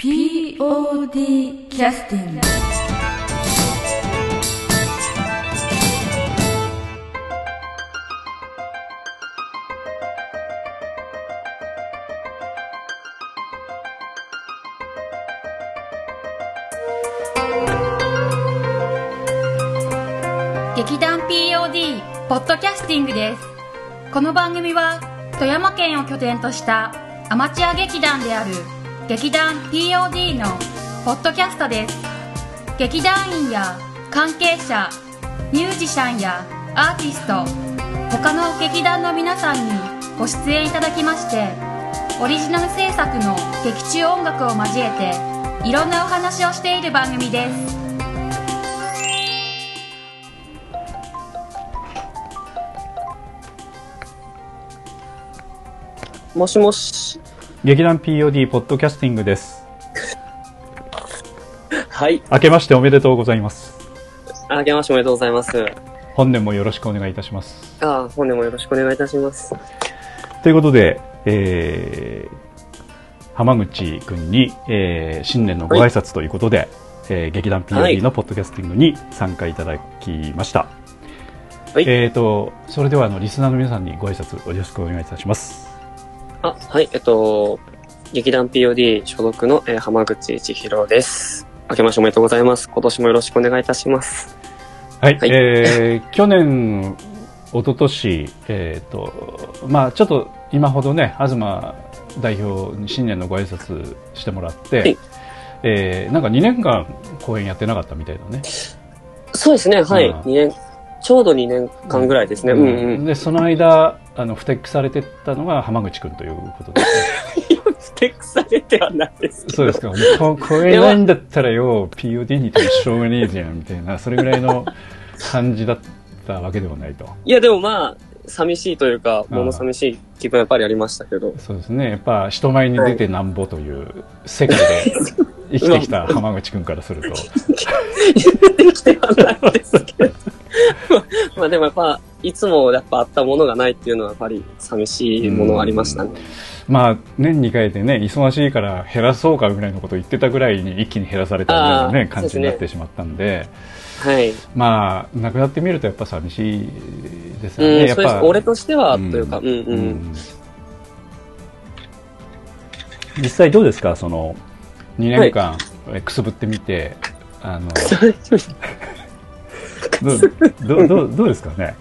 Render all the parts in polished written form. POD キャスティング。劇団 POD ポッドキャスティングです。この番組は富山県を拠点としたアマチュア劇団である劇団 POD のポッドキャストです。劇団員や関係者、ミュージシャンやアーティスト、他の劇団の皆さんにご出演いただきまして、オリジナル制作の劇中音楽を交えていろんなお話をしている番組です。もしもし、劇団 POD ポッドキャスティングです。はい、明けましておめでとうございます。明けましておめでとうございます。本年もよろしくお願いいたします。本年もよろしくお願いいたします。ということで、浜口くんに、新年のご挨拶ということで、はい、劇団 POD のポッドキャスティングに参加いただきました。はい、それではリスナーの皆さんにご挨拶をよろしくお願いいたします。はい、劇団 POD 所属の、浜口千尋です。明けましておめでとうございます。今年もよろしくお願いいたします。はい、はい、去年、一昨年、ちょっと今ほどね、東代表に新年のご挨拶してもらって、はい、なんか2年間公演やってなかったみたいだね。そうですね、はい、ちょうど2年間ぐらいですね。で、その間、不適されてたのが浜口くんということで、ね、不適されてはないですけど。そうですか。もう超えないんだったらよ、POD にとってしょうがねえじゃんみたいな、それぐらいの感じだったわけではないと。いやでも寂しいというか、もの寂しい気分やっぱりありましたけど。そうですね。やっぱ人前に出てなんぼという世界で生きてきた浜口くんからすると、生きてはないですけど。でもやっぱいつもやっぱあったものがないっていうのはやっぱり寂しいものはありましたね。年2回でね、忙しいから減らそうかぐらいのことを言ってたぐらいに一気に減らされたような、ね、感じになってしまったんで、はい、なくなってみるとやっぱ寂しいですよね。やっぱ俺としてはというか、実際どうですか、その2年間、はい、くすぶってみてどうですかね。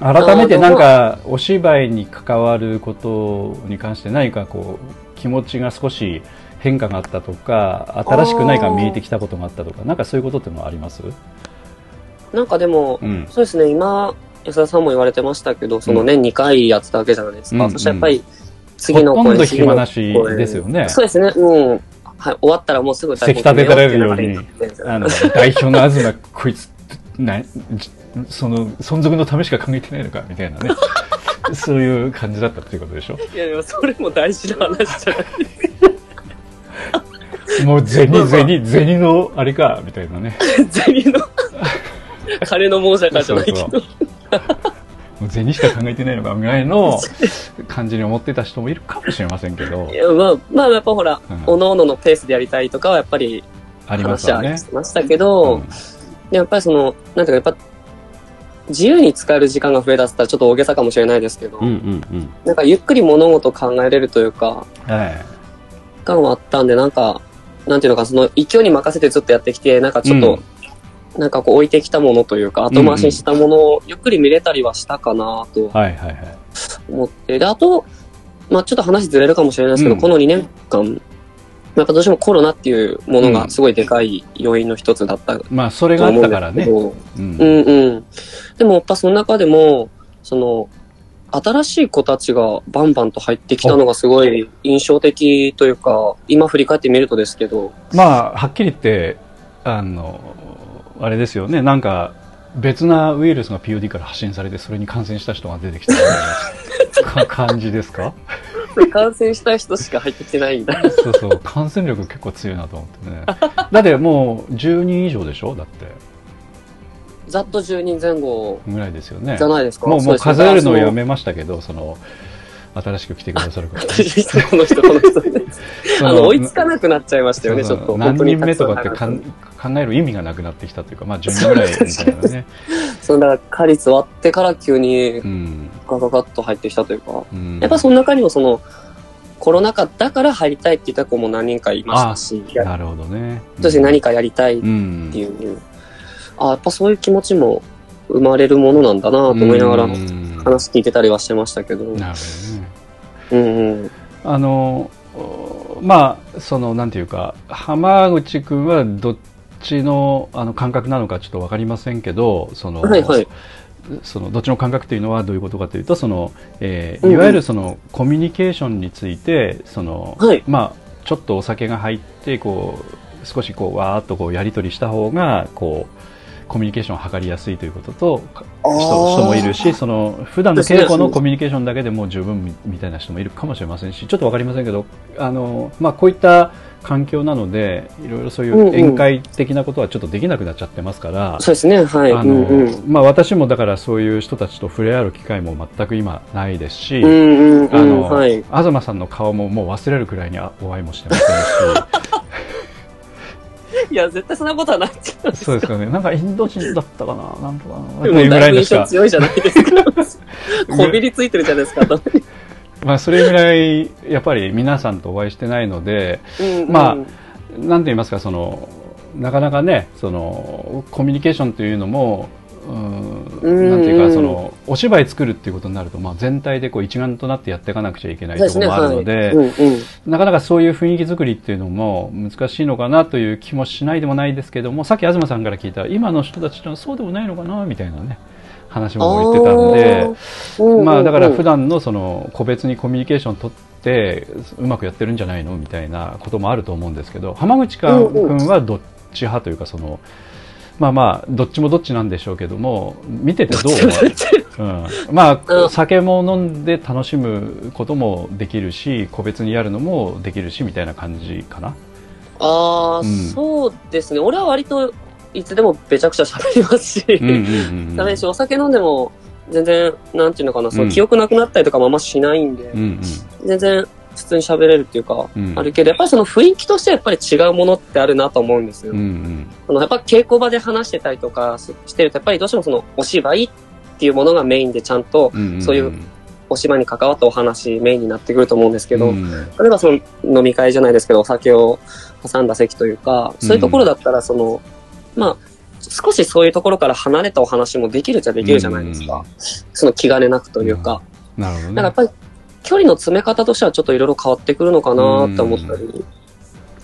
改めてなんかお芝居に関わることに関して何かこう気持ちが少し変化があったとか、新しく何か見えてきたことがあったとか、なんかそういうことってのはあります？なんかでも、そうですね、今安田さんも言われてましたけど、年2回やってたわけじゃないですか。そしてやっぱり次の公演、次の公演、ほとんど暇なしですよね。そうですね、はい、終わったらもうすぐせき立てられるように代表の東こいつその存続のためしか考えてないのかみたいなねそういう感じだったっていうことでしょ。いやでもそれも大事な話じゃないもう銭のあれかみたいなね銭の金の亡者かじゃないけどもう銭しか考えてないのかぐらいの感じに思ってた人もいるかもしれませんけど、いややっぱほら、おのおののペースでやりたいとかはやっぱり話はしてましたけど、やっぱりなんていうか、やっぱ自由に使える時間が増えだったらちょっと大げさかもしれないですけど、なんかゆっくり物事を考えれるというか、感はあったんで、なんかなんていうのか、その勢いに任せてずっとやってきて、なんかちょっと、なんかこう置いてきたものというか、後回しにしたものをゆっくり見れたりはしたかなと思って、で、あと、ちょっと話ずれるかもしれないですけど、この2年間やっぱどうしてもコロナっていうものがすごいでかい要因の一つだったと思うんですけど、それがあったからね。でもやっぱその中でも新しい子たちがバンバンと入ってきたのがすごい印象的というか、今振り返ってみるとですけど、はっきり言ってあれですよね、なんか別なウイルスが POD から発信されて、それに感染した人が出てきた感じですか。感染した人しか入ってきてないんだそうそう、感染力結構強いなと思ってねだってもう10人以上でしょ、だってざっと10人前後ぐらいですよね。じゃないですか。もう数えるのをやめましたけど、新しく来てくださる方、ね、この人追いつかなくなっちゃいましたよね。そうそう、ちょっと本当に何人目とかって考える意味がなくなってきたというか、まあ10人ぐらいみたいなね。そうだからカリス終わってから急にガガガッと入ってきたというか、うん、やっぱその中にもそのコロナ禍だから入りたいって言った子も何人かいましたし、なるほどね。私、うん、何かやりたいっていう、うん、あ、やっぱそういう気持ちも生まれるものなんだなと思いながら話聞いてたりはしてましたけど、なるほどね。うんうん、まあそのなんていうか、浜口くんはどっちのあの感覚なのかちょっと分かりませんけど、その、はいはい、そのどっちの感覚というのはどういうことかというと、その、いわゆるそのコミュニケーションについて、その、はい、まあちょっとお酒が入ってこう少しこうわーっとこうやり取りした方がこうコミュニケーションを図りやすいということと、人もいるし、その普段の稽古のコミュニケーションだけでもう十分みたいな人もいるかもしれませんし、ちょっと分かりませんけど、まあ、こういった環境なのでいろいろそういう宴会的なことはちょっとできなくなっちゃってますから、うんうん、そうですね、はい、まあ、私もだからそういう人たちと触れ合う機会も全く今ないですし、はい、東さんの顔ももう忘れるくらいにお会いもしてますしいや絶対そんなことはないじゃないですか。そうですかね。なんかインド人だったかな、なんとかな。でもだいぶ印象強いじゃないですか。こびりついてるじゃないですか。まあそれぐらいやっぱり皆さんとお会いしてないので、うんうん、まあなんて言いますか、そのなかなかね、そのコミュニケーションというのも、なんていうか、そのお芝居作るっていうことになると、まあ、全体でこう一丸となってやっていかなくちゃいけないところもあるので、はい、なかなかそういう雰囲気作りっていうのも難しいのかなという気もしないでもないですけども、さっき東さんから聞いた今の人たちとはそうでもないのかなみたいなね話も言ってたんで、まあ、だから普段のその個別にコミュニケーションを取ってうまくやってるんじゃないのみたいなこともあると思うんですけど、浜口君はどっち派というか、そのまあまあどっちもどっちなんでしょうけども、見ててどう思う？うん、まあ酒も飲んで楽しむこともできるし、個別にやるのもできるしみたいな感じかな。ああ、うん、そうですね。俺は割といつでもべちゃくちゃ喋りますし、ダメだし、お酒飲んでも全然なんていうのかな、その記憶なくなったりとかもあんましないんで、全然普通に喋れるっていうか、あるけど、やっぱりその雰囲気としてはやっぱり違うものってあるなと思うんですよ。やっぱ稽古場で話してたりとかしてると、やっぱりどうしてもそのお芝居っていうものがメインでちゃんとそういうお芝居に関わったお話メインになってくると思うんですけど、例えばその飲み会じゃないですけど、お酒を挟んだ席というか、そういうところだったらその、まあ少しそういうところから離れたお話もできるじゃできるじゃないですか。その気兼ねなくというか。なるほどね。なんかやっぱり距離の詰め方としてはちょっといろいろ変わってくるのかなって思ったり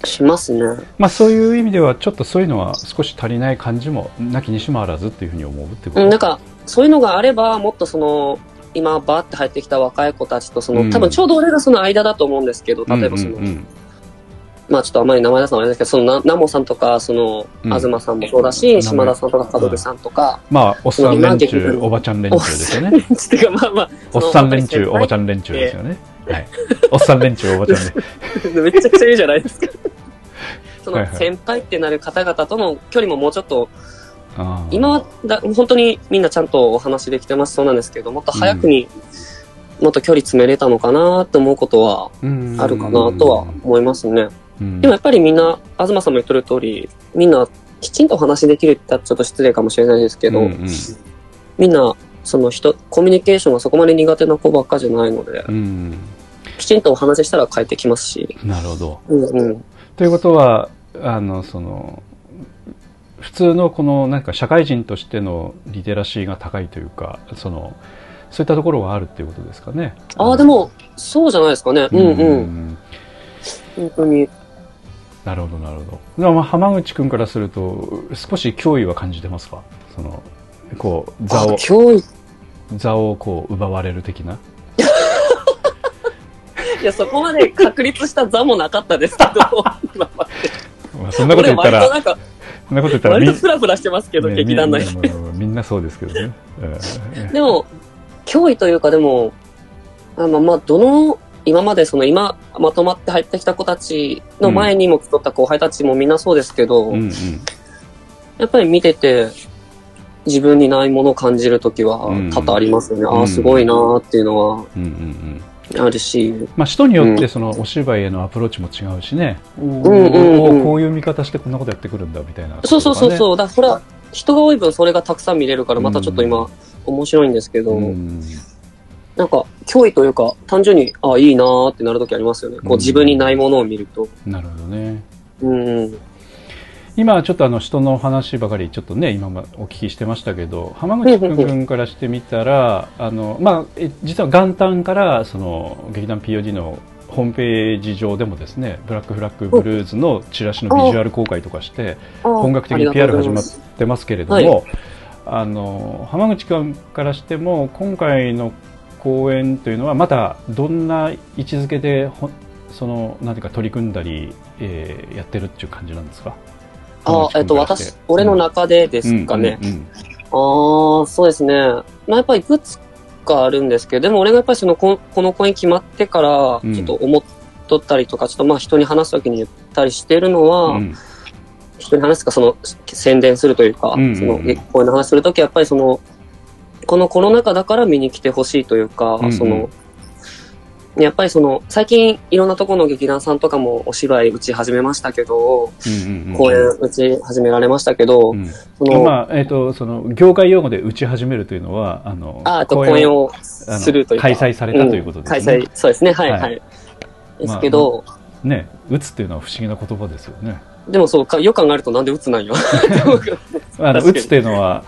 しますね。まあ、そういう意味ではちょっとそういうのは少し足りない感じもなきにしもあらずっていうふうに思うってこと、なんかそういうのがあればもっとその今バーって入ってきた若い子たちとその、多分ちょうど俺がその間だと思うんですけど、例えばその、まあちょっとあまり名前出すのはあれですけど、そのナモさんとかその東さんもそうだし、島田さんとか門部さんとか、まあおっさん連中おばちゃん連中ですよね。おっさん連中おばちゃん連中ですよね。はい、おっさん連中おばちゃん連中めちゃくちゃいいじゃないですか。その先輩ってなる方々との距離ももうちょっと、今は本当にみんなちゃんとお話できてますそうなんですけど、もっと早くに、もっと距離詰めれたのかなって思うことはあるかなとは思いますね。でもやっぱりみんな、東さんも言ってる通り、みんなきちんとお話できるって言ったらちょっと失礼かもしれないですけど、みんなそのコミュニケーションがそこまで苦手な子ばっかじゃないので、きちんとお話したら変えてきますし。なるほど。ということは、その普通のこのなんか社会人としてのリテラシーが高いというか、そのそういったところがあるっていうことですかね。ああ、でもそうじゃないですかね。本当に。なるほどなるほど。でも浜口君からすると少し脅威は感じてますか？そのこう座をこう奪われる的な。いや、そこまで確立した座もなかったですけど。まあ、そんなこと言ったら。割とフラフラしてますけど、ね、劇団内で。みんなそうですけどね。でも脅威というか、でもまあどの。今までその今まとまって入ってきた子たちの前にも来とった後輩たちもみんなそうですけど、やっぱり見てて自分にないものを感じるときは多々ありますよね。ああ、すごいなーっていうのはあるし、まあ、人によってそのお芝居へのアプローチも違うしね、うん、こういう見方してこんなことやってくるんだみたいな、ね、そうだからそれは人が多い分それがたくさん見れるからまたちょっと今面白いんですけど、うん、なんか脅威というか単純にああいいなーってなる時ありますよね、こう自分にないものを見ると、うん、なるほどね、うん、今ちょっと人の話ばかりちょっとね今お聞きしてましたけど、浜口君からしてみたらまあ実は元旦からその劇団 POD のホームページ上でもですね、ブラックフラッグブルーズのチラシのビジュアル公開とかして本格的に PR 始まってますけれども、浜口君からしても今回の公演というのはまたどんな位置づけでその何か取り組んだり、やってるっていう感じなんですか？俺の中でですかね、うんうんうん、そうですね、まあ、やっぱりいくつかあるんですけど、でも俺がやっぱりこの公演決まってからちょっと思っとったりとか、うん、ちょっとまあ人に話すときに言ったりしてるのは、うん、人に話すかその宣伝するというか、うんうんうん、その公演の話するときはやっぱりそのこのコロナ禍だから見に来てほしいというか、うんうん、そのやっぱりその最近いろんなところの劇団さんとかもお芝居打ち始めましたけど、うんうんうん、公演打ち始められましたけど、うん、まあその業界用語で打ち始めるというのは公演をするというか開催されたということですね、うん、開催そうですね、はいはい、はい、ですけど、まあね、打つというのは不思議な言葉ですよね。でもそうよく考えるとなんで打つなんよ打つというのは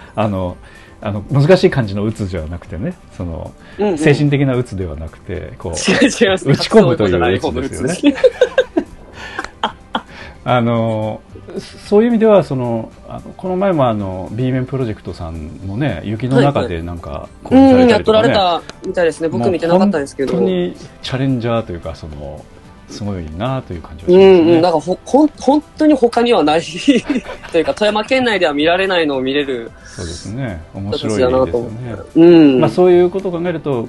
難しい感じの打つじゃなくてね、その、うんうん、精神的な打つではなくてこう打ち込むという打つですよねそういう意味ではこの前もB 面プロジェクトさんのね雪の中でなんか公演されたりとかね、はいはい、やっとられたみたいですね。僕見てなかったんですけど、本当にチャレンジャーというかすごいなという感じがしますね、うんうん、なんか本当に他にはないというか富山県内では見られないのを見れる、そうですね、面白いですよね、うん、まあ、そういうことを考えると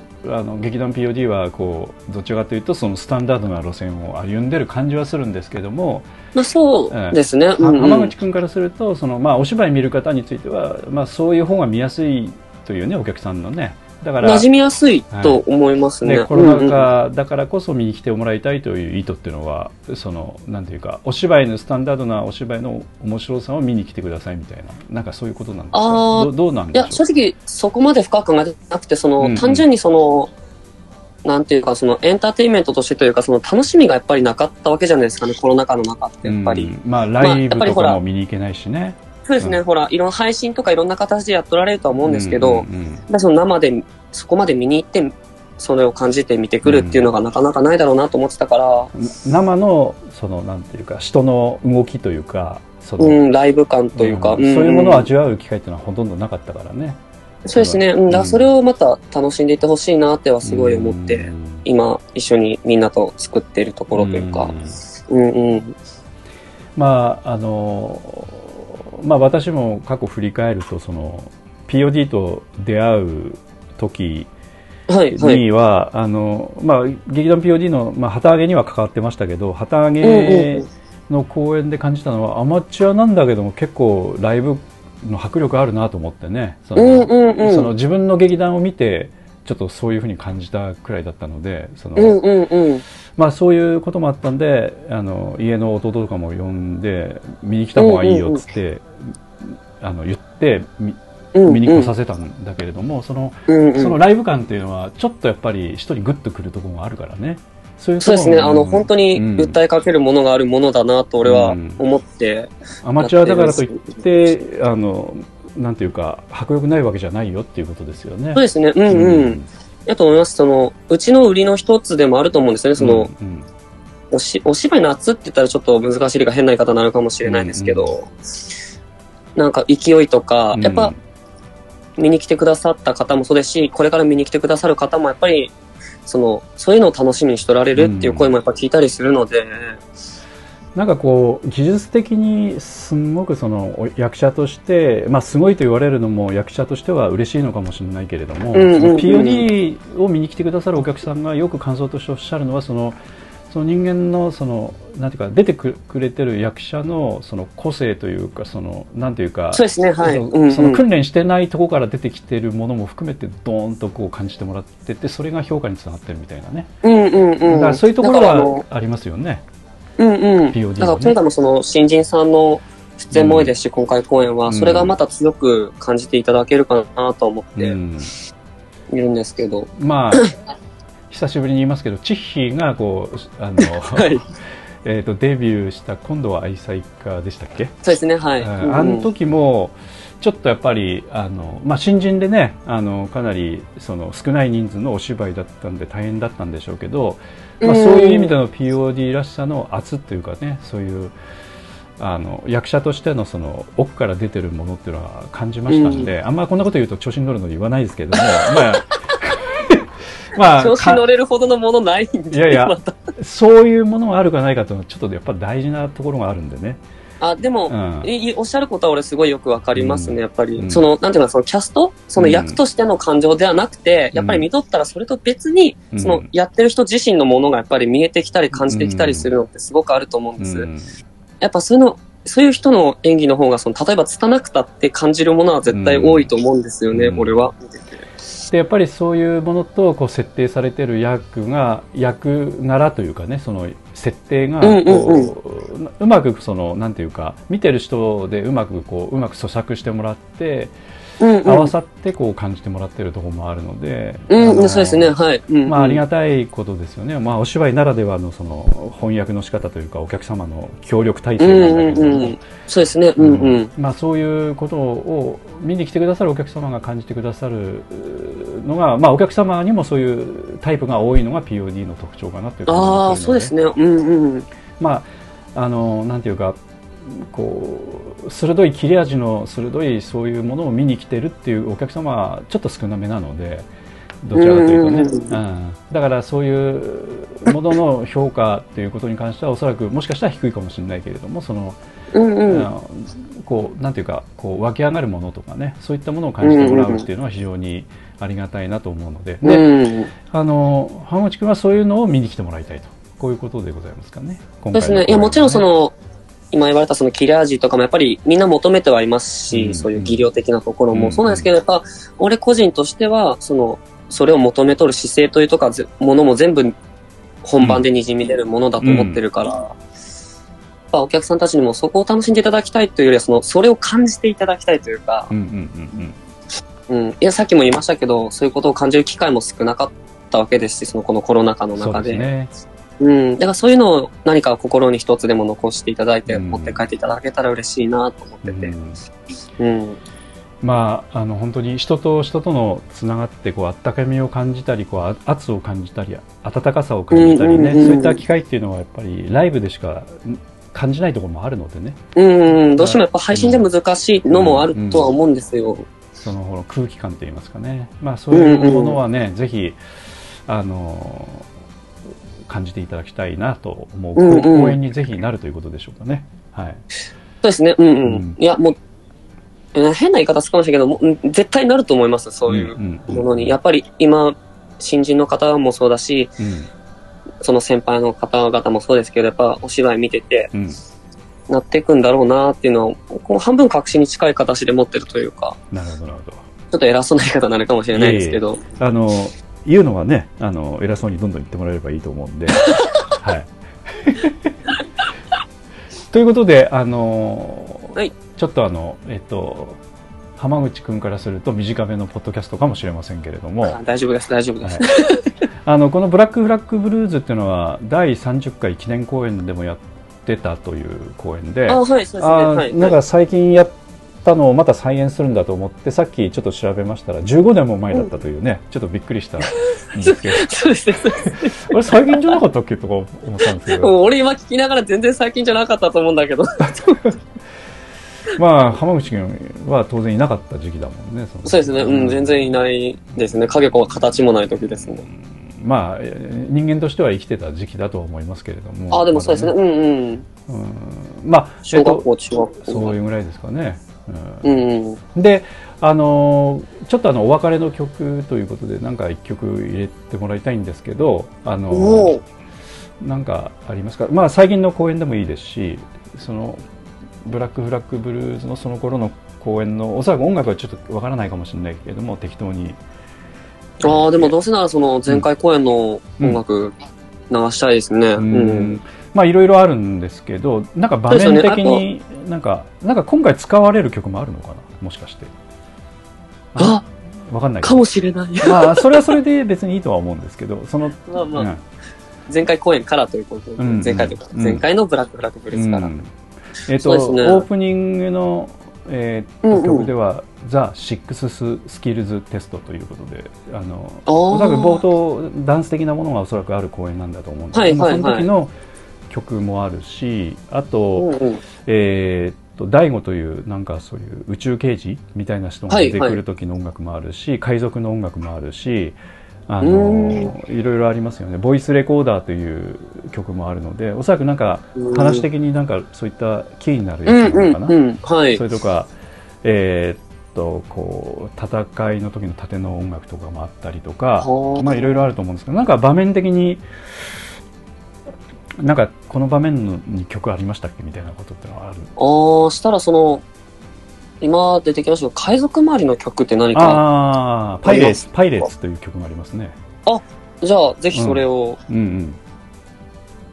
劇団 POD はこうどちらかというとそのスタンダードな路線を歩んでる感じはするんですけども、まあ、そうですね、うんうん、浜口君からするとまあ、お芝居見る方については、まあ、そういう方が見やすいというねお客さんのねだから馴染みやすいと思いますね、はい、コロナ禍だからこそ見に来てもらいたいという意図っていうのは、なんていうかお芝居のスタンダードなお芝居の面白さを見に来てくださいみたいな、なんかそういうことなんですか？どうなんでしょう？いや正直そこまで深く考えてなくてうんうん、単純になんていうかエンターテインメントとしてというか楽しみがやっぱりなかったわけじゃないですかね、コロナ禍の中ってやっぱり、うん、まあライブとかも見に行けないしね、そうですね、うん、ほらいろんな配信とかいろんな形でやっとられるとは思うんですけど、うんうんうん、生でそこまで見に行ってそれを感じて見てくるっていうのがなかなかないだろうなと思ってたから、うん、生のなんていうか人の動きというかうん、ライブ感というか、うん、そういうものを味わう機会っていうのはほとんどなかったからね、うん、そうですね、うん、だからそれをまた楽しんでいってほしいなってはすごい思って、うん、今一緒にみんなと作っているところというか、うんうんうん、まあまあ、私も過去振り返るとPOD と出会う時には、はいはい、まあ、劇団 POD の、まあ、旗揚げには関わってましたけど、旗揚げの公演で感じたのは、アマチュアなんだけども結構ライブの迫力あるなと思ってね、自分の劇団を見てちょっとそういうふうに感じたくらいだったので、まあ、そういうこともあったんで家の弟とかも呼んで見に来た方がいいよっつって、言って見に来させたんだけれども、そのライブ感っていうのはちょっとやっぱり人にグッとくるところがあるからね、そうですね、本当に訴えかけるものがあるものだなと俺は思って、アマチュアだからといってなんていうか迫力ないわけじゃないよっていうことですよね。そうですね、うんうん、うん、やと思います。うちの売りの一つでもあると思うんですよね。うんうん、お芝居の圧って言ったらちょっと難しいか変な言い方になるかもしれないんですけど、うんうん、なんか勢いとかやっぱ見に来てくださった方もそうですし、これから見に来てくださる方もやっぱりそういうのを楽しみにしとられるっていう声もやっぱ聞いたりするので。うんうん、なんかこう技術的にすごく役者として、まあ、すごいと言われるのも役者としては嬉しいのかもしれないけれども、うんうんうん、POD を見に来てくださるお客さんがよく感想としておっしゃるのはその人間のそのなんていうか出てくれてる役者のその個性というかそのなんていうかそうですね、はい、その訓練してないところから出てきてるものも含めてドーンとこう感じてもらっててそれが評価につながってるみたいなね、うんうんうん、だからそういうところはありますよね。うんうん、POD もね、だから今回もその新人さんの出演も多いですし、うん、今回公演はそれがまた強く感じていただけるかなと思っているんですけど、うん、まあ久しぶりに言いますけどチッヒーがこうはいデビューした今度は愛妻家でしたっけ。そうですね、はい、あの時もちょっとやっぱりまあ、新人でねかなりその少ない人数のお芝居だったんで大変だったんでしょうけど、まあ、そういう意味での POD らしさの圧というかねそういう役者として その奥から出てるものっていうのは感じましたんで、んあんまこんなこと言うと調子に乗るのに言わないですけどもまあまあ、調子乗れるほどのものないんで、いやいや、ま、そういうものがあるかないかというのはちょっとやっぱり大事なところがあるんでね。あでも、うん、おっしゃることは俺すごいよくわかりますね、うん、やっぱり、うん、そのなんていうかそのキャストその役としての感情ではなくて、うん、やっぱり見とったらそれと別に、うん、そのやってる人自身のものがやっぱり見えてきたり感じてきたりするのってすごくあると思うんです、うん、やっぱそういう人の演技の方がその例えば拙くたって感じるものは絶対多いと思うんですよね、うん、俺は見ててでやっぱりそういうものとこう設定されている役柄というかねその設定がこ う,、うんうんうん、うまくそのなんていうか見てる人でうまく咀嚼してもらって、うんうん、合わさってこう感じてもらっているところもあるので、うん、そうですね、はい、うんうん、まあ、ありがたいことですよね、まあ、お芝居ならでは その翻訳の仕方というかお客様の協力体制なんだけど、うんうん、そうですね、うんうん、まあ、そういうことを見に来てくださるお客様が感じてくださるのが、まあ、お客様にもそういうタイプが多いのが POD の特徴かなという感じがするので、あ、そうですね、うんうん、まあなんていうかこう鋭い切れ味の鋭いそういうものを見に来てるっていうお客様はちょっと少なめなのでどちらかというとね、うん、だからそういうものの評価ということに関してはおそらくもしかしたら低いかもしれないけれどもその、うんうん、こうなんていうかこう湧き上がるものとかねそういったものを感じてもらうっていうのは非常にありがたいなと思うので、ね、うん、浜口君はそういうのを見に来てもらいたいとこういうことでございますかね。今回のですね、いやもちろんその今言われたその切れ味とかもやっぱりみんな求めてはいますし、うん、そういう技量的なところもそうなんですけど、うん、やっぱ俺個人としてはそれを求めとる姿勢というとかものも全部本番でにじみ出るものだと思ってるから、うんうん、やっぱお客さんたちにもそこを楽しんでいただきたいというよりはそれを感じていただきたいというか、うんうんうんうん、いやさっきも言いましたけどそういうことを感じる機会も少なかったわけですしこのコロナ禍の中で、そうですね、うん、だからそういうのを何か心に一つでも残していただいて、うん、持って帰っていただけたら嬉しいなと思ってて、うんうん、まあ、本当に人と人とのつながってこう温かみを感じたりこう圧を感じたり温かさを感じたりね、うんうんうん、そういった機会っていうのはやっぱりライブでしか感じないところもあるのでね、うん、どうしてもやっぱ配信で難しいのもあるとは思うんですよ、うんうん、その空気感といいますかね、まあ、そういうものはね、うんうん、ぜひ感じていただきたいなと思う、うんうん、公演にぜひなるということでしょうかね、はい、そうですね、うんうんうん、いやもう変な言い方するかもしれないけどもう絶対なると思いますそういうものに、うんうんうん、やっぱり今新人の方もそうだし、うん、その先輩の方々もそうですけどやっぱお芝居見てて、うん、なっていくんだろうなっていうのをこの半分確信に近い形で持ってるというか、なるほどなるほど、ちょっと偉そうな言い方になるかもしれないですけど、言うのはね偉そうにどんどん言ってもらえればいいと思うんで、はい、ということではい、ちょっと浜口くんからすると短めのポッドキャストかもしれませんけれども、大丈夫です大丈夫です、はい、このブラックフラッグブルーズっていうのは第30回記念公演でもやってたという公演で、あ、はい、そうですね、はい、なんか最近やったのをまた再演するんだと思ってさっきちょっと調べましたら15年も前だったというね、うん、ちょっとびっくりしたんですけどそうですね俺最近じゃなかったっけとか思ったんですけど俺今聞きながら全然最近じゃなかったと思うんだけどまあ浜口君は当然いなかった時期だもんね。そうですね、うん、全然いないですね、影も形もない時ですもん、うん、まあ人間としては生きてた時期だとは思いますけれども、あでもそうですね、まだね、うんうん、うん、まあ小学校中学校そういうぐらいですかね、うんうん、でちょっとお別れの曲ということでなんか1曲入れてもらいたいんですけど何かありますか？まあ、最近の公演でもいいですし、そのブラックフラッグブルーズのその頃の公演の、おそらく音楽はちょっとわからないかもしれないけれども、適当に。ああ、でもどうせならその前回公演の音楽流したいですね。まあいろいろあるんですけど、なんか場面的に、なんか今回使われる曲もあるのかな、もしかして。あ、わかんないかもしれない。まあそれはそれで別にいいとは思うんですけど、そのまあまあ、うん、前回公演からということで、前回のブラックフラッグブルーズから。オープニングの曲ではザ・シックススキルズテストということで、おそらく冒頭ダンス的なものがおそらくある公演なんだと思うんですけど、はいはいはい、その時の曲もあるし、あとDAIGOというなんかそういう宇宙刑事みたいな人が出てくる時の音楽もあるし、はいはい、海賊の音楽もあるし、いろいろありますよね。ボイスレコーダーという曲もあるので、おそらくなんか話的になんかそういったキーになるやつなのかな、はい、それとか、こう戦いの時の盾の音楽とかもあったりとか、まあいろいろあると思うんですけど、なんか場面的になんかこの場面に曲ありましたっけみたいなことってのはある。ああ、したらその今出てきましたけど、海賊周りの曲って何か。ああ、パイレーツという曲がありますね。あ、じゃあぜひそれを、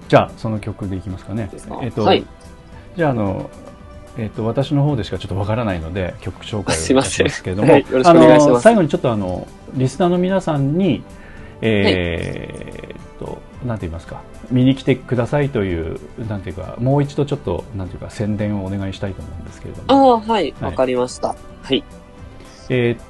じゃあその曲でいきますかね。はい、じゃあ私の方でしかちょっとわからないので曲紹介をしますけれども、はい、よろしくお願いします。最後にちょっとリスナーの皆さんに、なんて言いますか、見に来てくださいという、なんていうか、もう一度ちょっとなんていうか宣伝をお願いしたいと思うんですけれども。はい、わかりました。はい。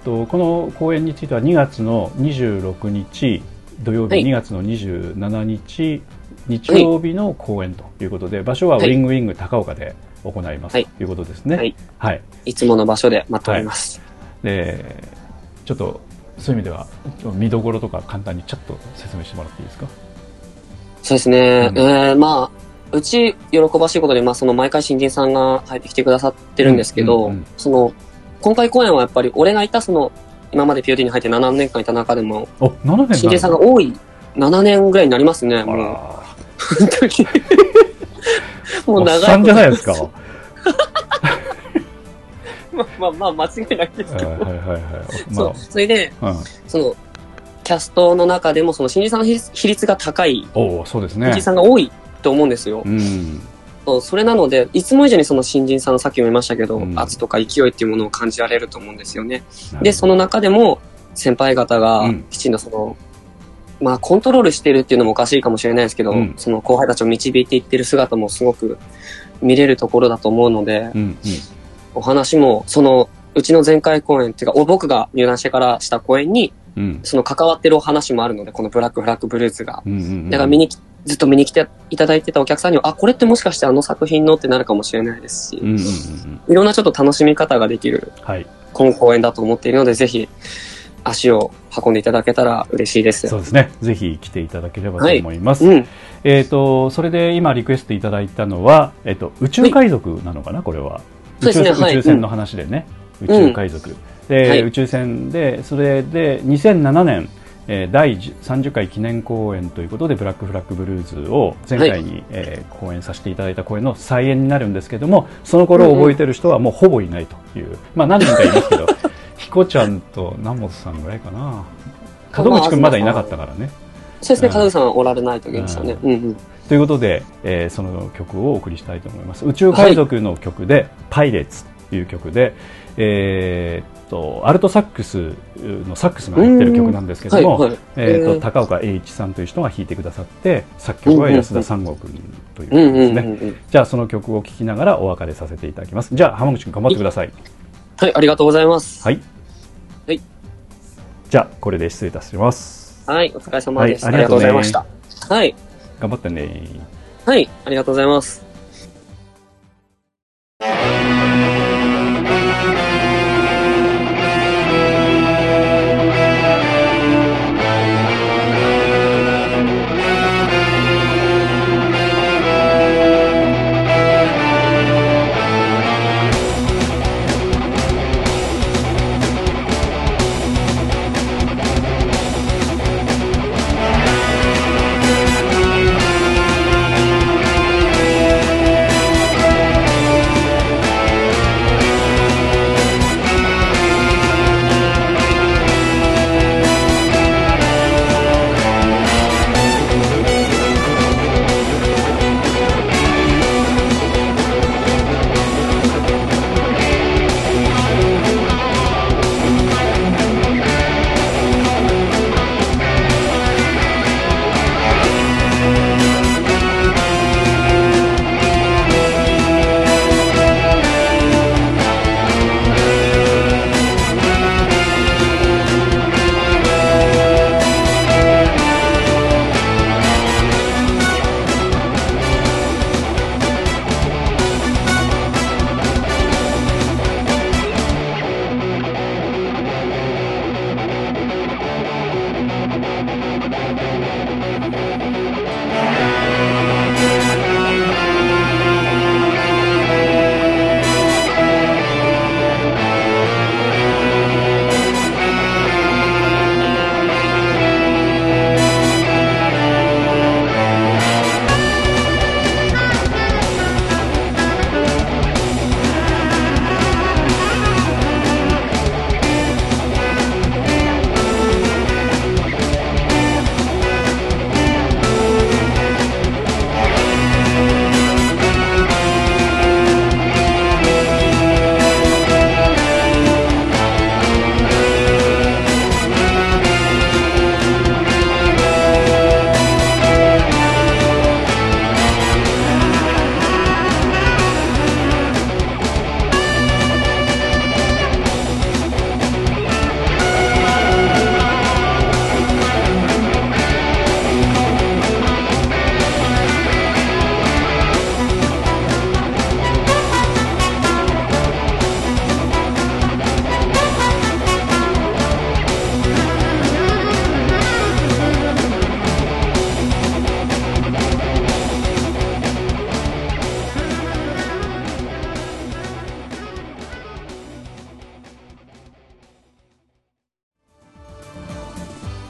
この公演については2月の26日土曜日、はい、2月の27日日曜日の公演ということで、はい、場所はウィングウィング高岡で行います、はい、ということですね。はい。はい、いつもの場所で待っております。はい、で、ちょっとそういう意味では見どころとか簡単にちょっと説明してもらっていいですか？そうですね。まあ、うち喜ばしいことで、まあ、その毎回新人さんが入ってきてくださってるんですけど、その、今回公演はやっぱり俺がいたその、今まで POD に入って7年間いた中でも、新人さんが多い7年ぐらいになりますね。もう、本当に。もう長い。おっさんじゃないですか。まあ、間違いないですけど。そう、それで、その、キャストの中でもその新人さんの比率が高い、そうですね、新人さんが多いと思うんですよ。それなのでいつも以上にその新人さんの、さっきも言いましたけど、圧とか勢いっていうものを感じられると思うんですよね。でその中でも先輩方がきちんとその、まあコントロールしてるっていうのもおかしいかもしれないですけど、その後輩たちを導いていってる姿もすごく見れるところだと思うので、お話もそのうちの前回公演っていうか、僕が入団してからした公演にその関わってるお話もあるので、このブラックフラッグブルーズが、だからずっと見に来ていただいてたお客さんには、あ、これってもしかしてあの作品のってなるかもしれないですし、いろんなちょっと楽しみ方ができる、今公演だと思っているので、ぜひ足を運んでいただけたら嬉しいです。そうですね。ぜひ来ていただければと思います。それで今リクエストいただいたのは、宇宙海賊なのかな、これは。宇宙船の話でね、宇宙海賊。宇宙船で、それで2007年、第30回記念公演ということでブラックフラッグブルーズを前回に、公演させていただいた公演の再演になるんですけども、その頃を覚えてる人はもうほぼいないという、まあ何人かいますけど、彦ちゃんと南本さんぐらいかな。門口くんまだいなかったからね。そうですね、門口さんはおられない時でしたね。ということで、その曲をお送りしたいと思います。宇宙海賊の曲で、パイレーツという曲で、アルトサックスのサックスが入ってる曲なんですけども、高岡栄一さんという人が弾いてくださって、作曲は安田三郷君という曲ですね。じゃあその曲を聴きながらお別れさせていただきます。じゃあ浜口君頑張ってください。はい、ありがとうございます。はい、はい、じゃあこれで失礼いたします。はい、お疲れ様です。はい、ありがとうございました。はい、頑張ってね。はい、ありがとうございます。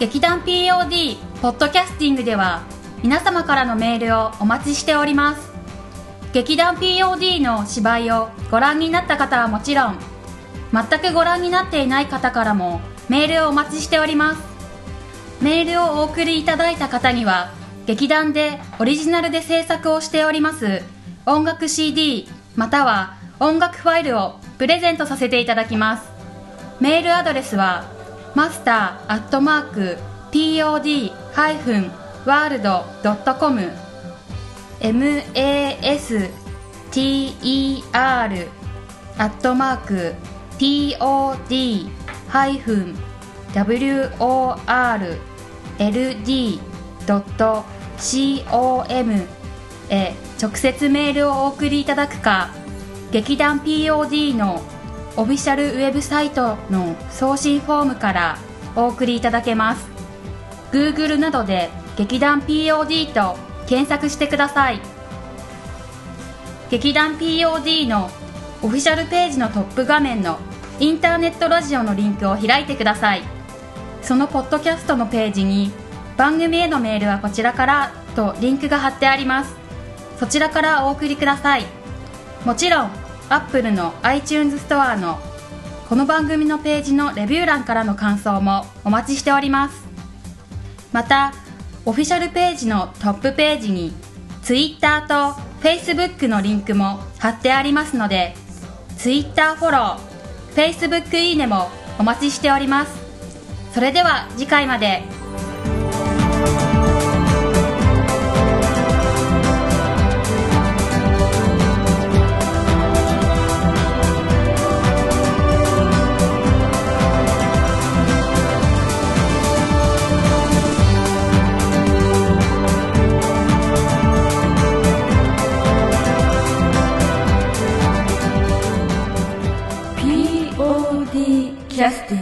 劇団 POD ポッドキャスティングでは皆様からのメールをお待ちしております。劇団 POD の芝居をご覧になった方はもちろん、全くご覧になっていない方からもメールをお待ちしております。メールをお送りいただいた方には、劇団でオリジナルで制作をしております音楽 CD または音楽ファイルをプレゼントさせていただきます。メールアドレスはmaster@pod-world.com master@pod-world.com へ直接メールをお送りいただくか、劇団 POD のオフィシャルウェブサイトの送信フォームからお送りいただけます。 Google などで劇団 POD と検索してください。劇団 POD のオフィシャルページのトップ画面のインターネットラジオのリンクを開いてください。そのポッドキャストのページに番組へのメールはこちらからとリンクが貼ってあります。そちらからお送りください。もちろん Apple の iTunes ストアのこの番組のページのレビュー欄からの感想もお待ちしております。またオフィシャルページのトップページに Twitter と Facebook のリンクも貼ってありますので、 Twitter フォロー、Facebook いいねもお待ちしております。それでは次回まで。POD キャスティング。